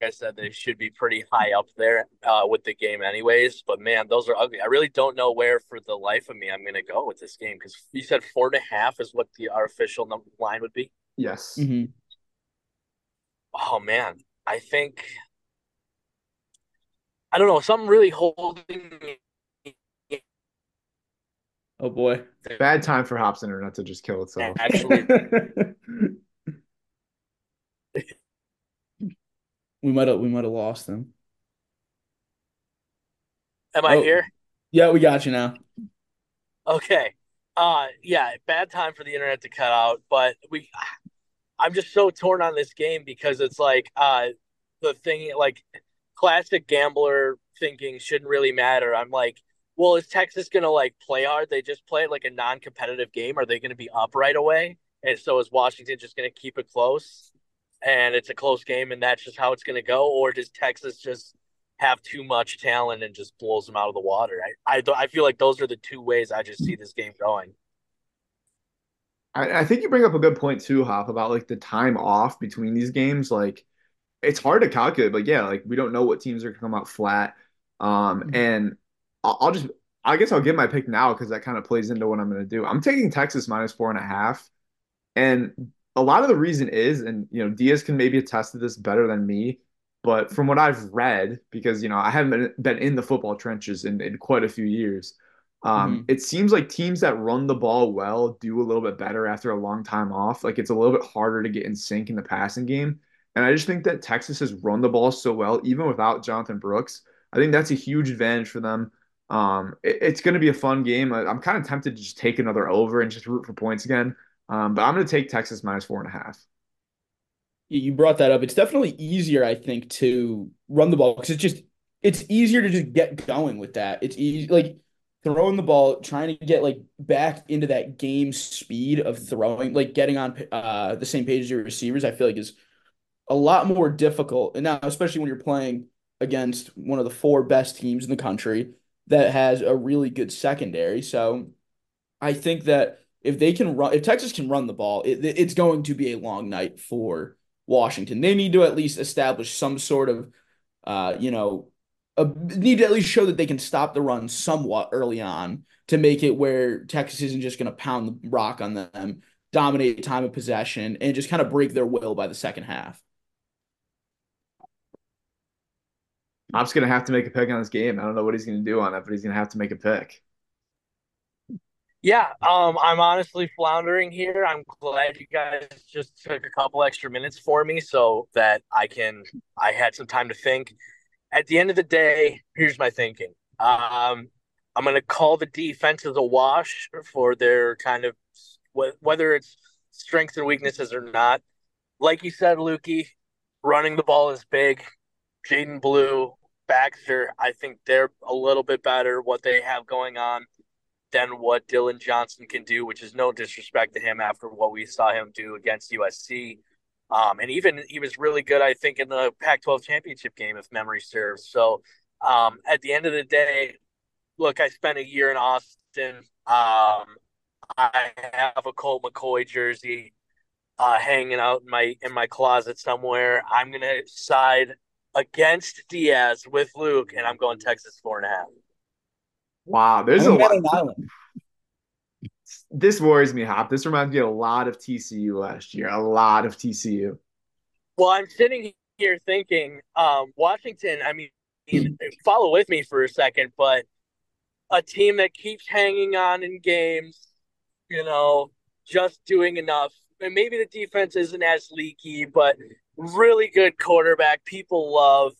I said, they should be pretty high up there uh, with the game anyways. But, man, those are ugly. I really don't know where for the life of me I'm going to go with this game because you said four and a half is what the our official number line would be? Yes. Mm-hmm. Oh, man. I think – I don't know. Something really holding me. Oh, boy. Bad time for Hop's internet to just kill itself. Actually – We might have we might have lost them. Am I oh, here? Yeah, we got you now. Okay. Uh yeah, bad time for the internet to cut out, but we I'm just so torn on this game because it's like uh the thing like classic gambler thinking shouldn't really matter. I'm like, well, is Texas gonna like play hard? They just play it like a non-competitive game. Are they gonna be up right away? And so is Washington just gonna keep it close? And it's a close game, and that's just how it's going to go. Or does Texas just have too much talent and just blows them out of the water? I, I I feel like those are the two ways I just see this game going. I, I think you bring up a good point too, Hop, about like the time off between these games. Like, it's hard to calculate, but yeah, like we don't know what teams are going to come out flat. Um, mm-hmm. And I'll, I'll just, I guess I'll give my pick now because that kind of plays into what I'm going to do. I'm taking Texas minus four and a half. And a lot of the reason is, and, you know, Diaz can maybe attest to this better than me, but from what I've read, because, you know, I haven't been, been in the football trenches in, in quite a few years. Um, mm-hmm. It seems like teams that run the ball well do a little bit better after a long time off. Like, it's a little bit harder to get in sync in the passing game. And I just think that Texas has run the ball so well, even without Jonathan Brooks. I think that's a huge advantage for them. Um, it, it's going to be a fun game. I, I'm kind of tempted to just take another over and just root for points again. Um, but I'm going to take Texas minus four and a half. You brought that up. It's definitely easier, I think, to run the ball because it's just it's easier to just get going with that. It's easy, like throwing the ball, trying to get like back into that game speed of throwing, like getting on uh, the same page as your receivers. I feel like is a lot more difficult, and now especially when you're playing against one of the four best teams in the country that has a really good secondary. So I think that if they can run, if Texas can run the ball, it, it's going to be a long night for Washington. They need to at least establish some sort of, uh, you know, a, need to at least show that they can stop the run somewhat early on to make it where Texas isn't just going to pound the rock on them, dominate time of possession, and just kind of break their will by the second half. I'm just going to have to make a pick on this game. I don't know what he's going to do on it, but he's going to have to make a pick. Yeah, um, I'm honestly floundering here. I'm glad you guys just took a couple extra minutes for me so that I can. I had some time to think. At the end of the day, here's my thinking. Um, I'm going to call the defense as a wash for their kind of whether it's strengths and weaknesses or not. Like you said, Lukey, running the ball is big. Jaden Blue, Baxter, I think they're a little bit better what they have going on than what Dylan Johnson can do, which is no disrespect to him after what we saw him do against U S C. Um, and even he was really good, I think, in the Pac twelve championship game, if memory serves. So um, at the end of the day, look, I spent a year in Austin. Um, I have a Colt McCoy jersey uh, hanging out in my, in my closet somewhere. I'm going to side against Diaz with Luke, and I'm going Texas four and a half. Wow, there's I'm a lot. Island. This worries me, Hop. This reminds me a lot of T C U last year. A lot of T C U. Well, I'm sitting here thinking, um, Washington, I mean, follow with me for a second, but a team that keeps hanging on in games, you know, just doing enough. And maybe the defense isn't as leaky, but really good quarterback. People love.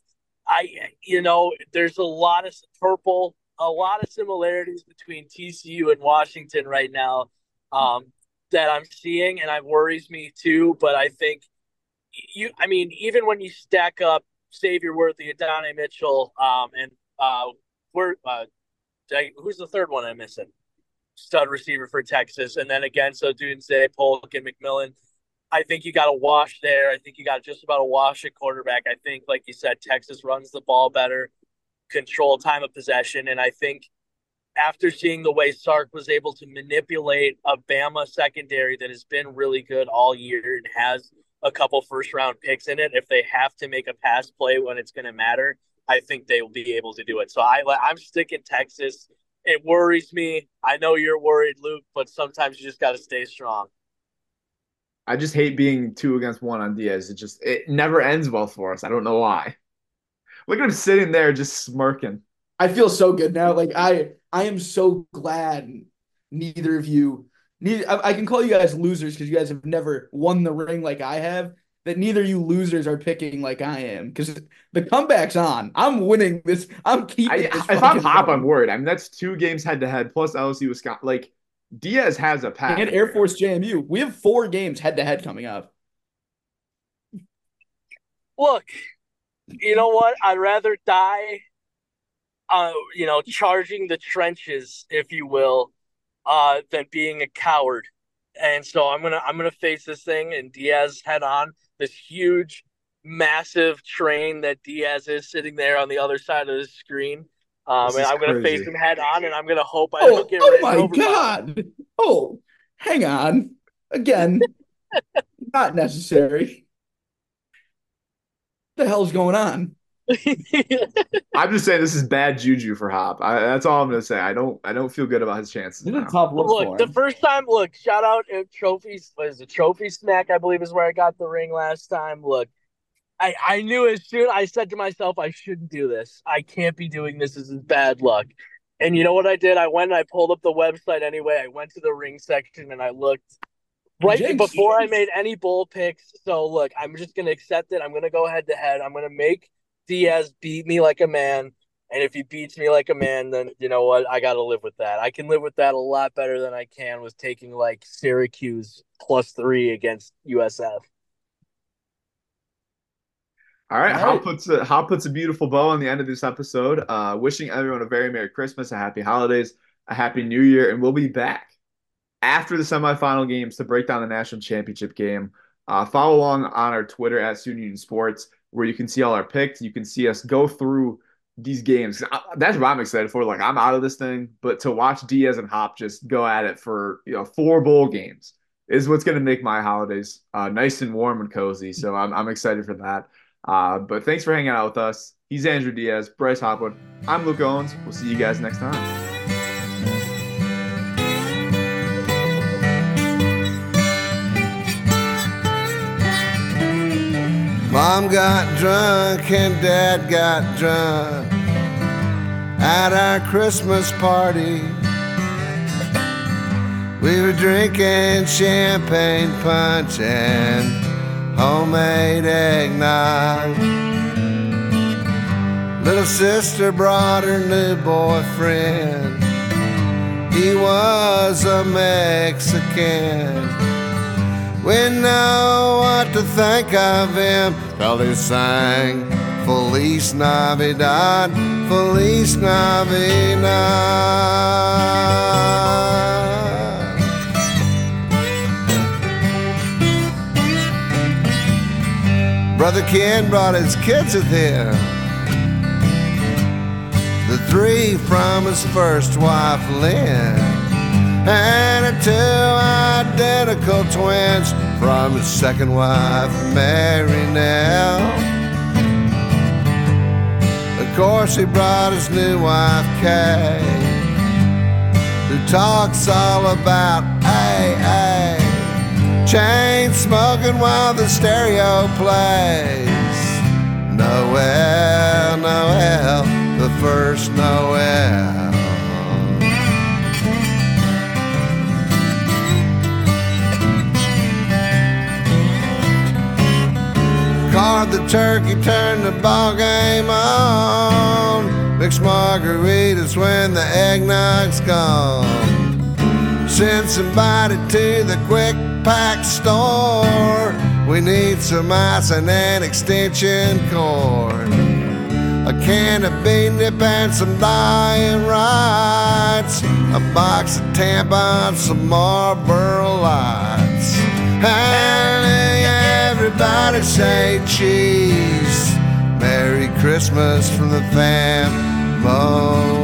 I, you know, there's a lot of purple. A lot of similarities between T C U and Washington right now um, that I'm seeing, and it worries me too. But I think you, I mean, even when you stack up Xavier Worthy, Adonai Mitchell, um, and uh, we're, uh, who's the third one I'm missing? Stud receiver for Texas, and then again, so Odunze, Polk, and McMillan. I think you got a wash there. I think you got just about a wash at quarterback. I think, like you said, Texas runs the ball better, control time of possession, and I think after seeing the way Sark was able to manipulate a Bama secondary that has been really good all year and has a couple first round picks in it, if they have to make a pass play when it's going to matter, I think they will be able to do it. So I, I'm sticking Texas. It worries me. I know you're worried, Luke, but sometimes you just got to stay strong. I just hate being two against one on Diaz. It just it never ends well for us. I don't know why. Look at him sitting there just smirking. I feel so good now. Like, I I am so glad neither of you neither, – I, I can call you guys losers because you guys have never won the ring like I have, that neither of you losers are picking like I am because the comeback's on. I'm winning this. I'm keeping I, this. If I'm Hop, I'm worried. I mean, that's two games head-to-head plus L S U, Wisconsin. Like, Diaz has a pass. And Air Force J M U. We have four games head-to-head coming up. Look – you know what? I'd rather die, uh, you know, charging the trenches, if you will, uh, than being a coward. And so I'm gonna I'm gonna face this thing and Diaz head on. This huge, massive train that Diaz is sitting there on the other side of the screen. Um, and I'm gonna crazy. face him head on, and I'm gonna hope I oh, don't get. Oh my over god! Me. Oh, hang on. Again, not necessary. What the hell's going on? I'm just saying this is bad juju for Hop. I, that's all I'm going to say. I don't. I don't feel good about his chances. Look, for the him. first time. Look, shout out at trophies. Was a trophy smack? I believe is where I got the ring last time. Look, I, I knew as soon. I said to myself, I shouldn't do this. I can't be doing this. This is bad luck. And you know what I did? I went and I pulled up the website anyway. I went to the ring section and I looked right Jinx, before Jinx. I made any bowl picks. So look, I'm just going to accept it. I'm going to go head to head. I'm going to make Diaz beat me like a man, and if he beats me like a man, then you know what? I got to live with that. I can live with that a lot better than I can with taking like Syracuse plus three against U S F. All right, Hop puts a, Hop puts a beautiful bow on the end of this episode. Uh, wishing everyone a very Merry Christmas, a Happy Holidays, a Happy New Year, and we'll be back after the semifinal games to break down the national championship game. Uh, follow along on our Twitter at Soon Union Sports, where you can see all our picks. You can see us go through these games. I, that's what I'm excited for. Like, I'm out of this thing, but to watch Diaz and Hop just go at it for you know four bowl games is what's going to make my holidays uh, nice and warm and cozy. So I'm I'm excited for that. Uh, but thanks for hanging out with us. He's Andrew Diaz, Bryce Hopwood. I'm Luke Goins. We'll see you guys next time. Mom got drunk and Dad got drunk at our Christmas party. We were drinking champagne punch and homemade eggnog. Little sister brought her new boyfriend. He was a Mexican. We know what to think of him. Well, they sang Feliz Navidad, Feliz Navidad. Brother Ken brought his kids with him, the three from his first wife, Lynn, and her two identical twins from his second wife, Mary Nell. Of course, he brought his new wife, Kay, who talks all about A A. Chain smoking while the stereo plays Noel, Noel, the first Noel. Carved the turkey, turned the ball game on. Mixed margaritas when the eggnog's gone. Send somebody to the quick pack store. We need some ice and an extension cord, a can of bean dip and some dying rights, a box of tampons, some Marlboro Lights. And everybody say cheese. Merry Christmas from the fam.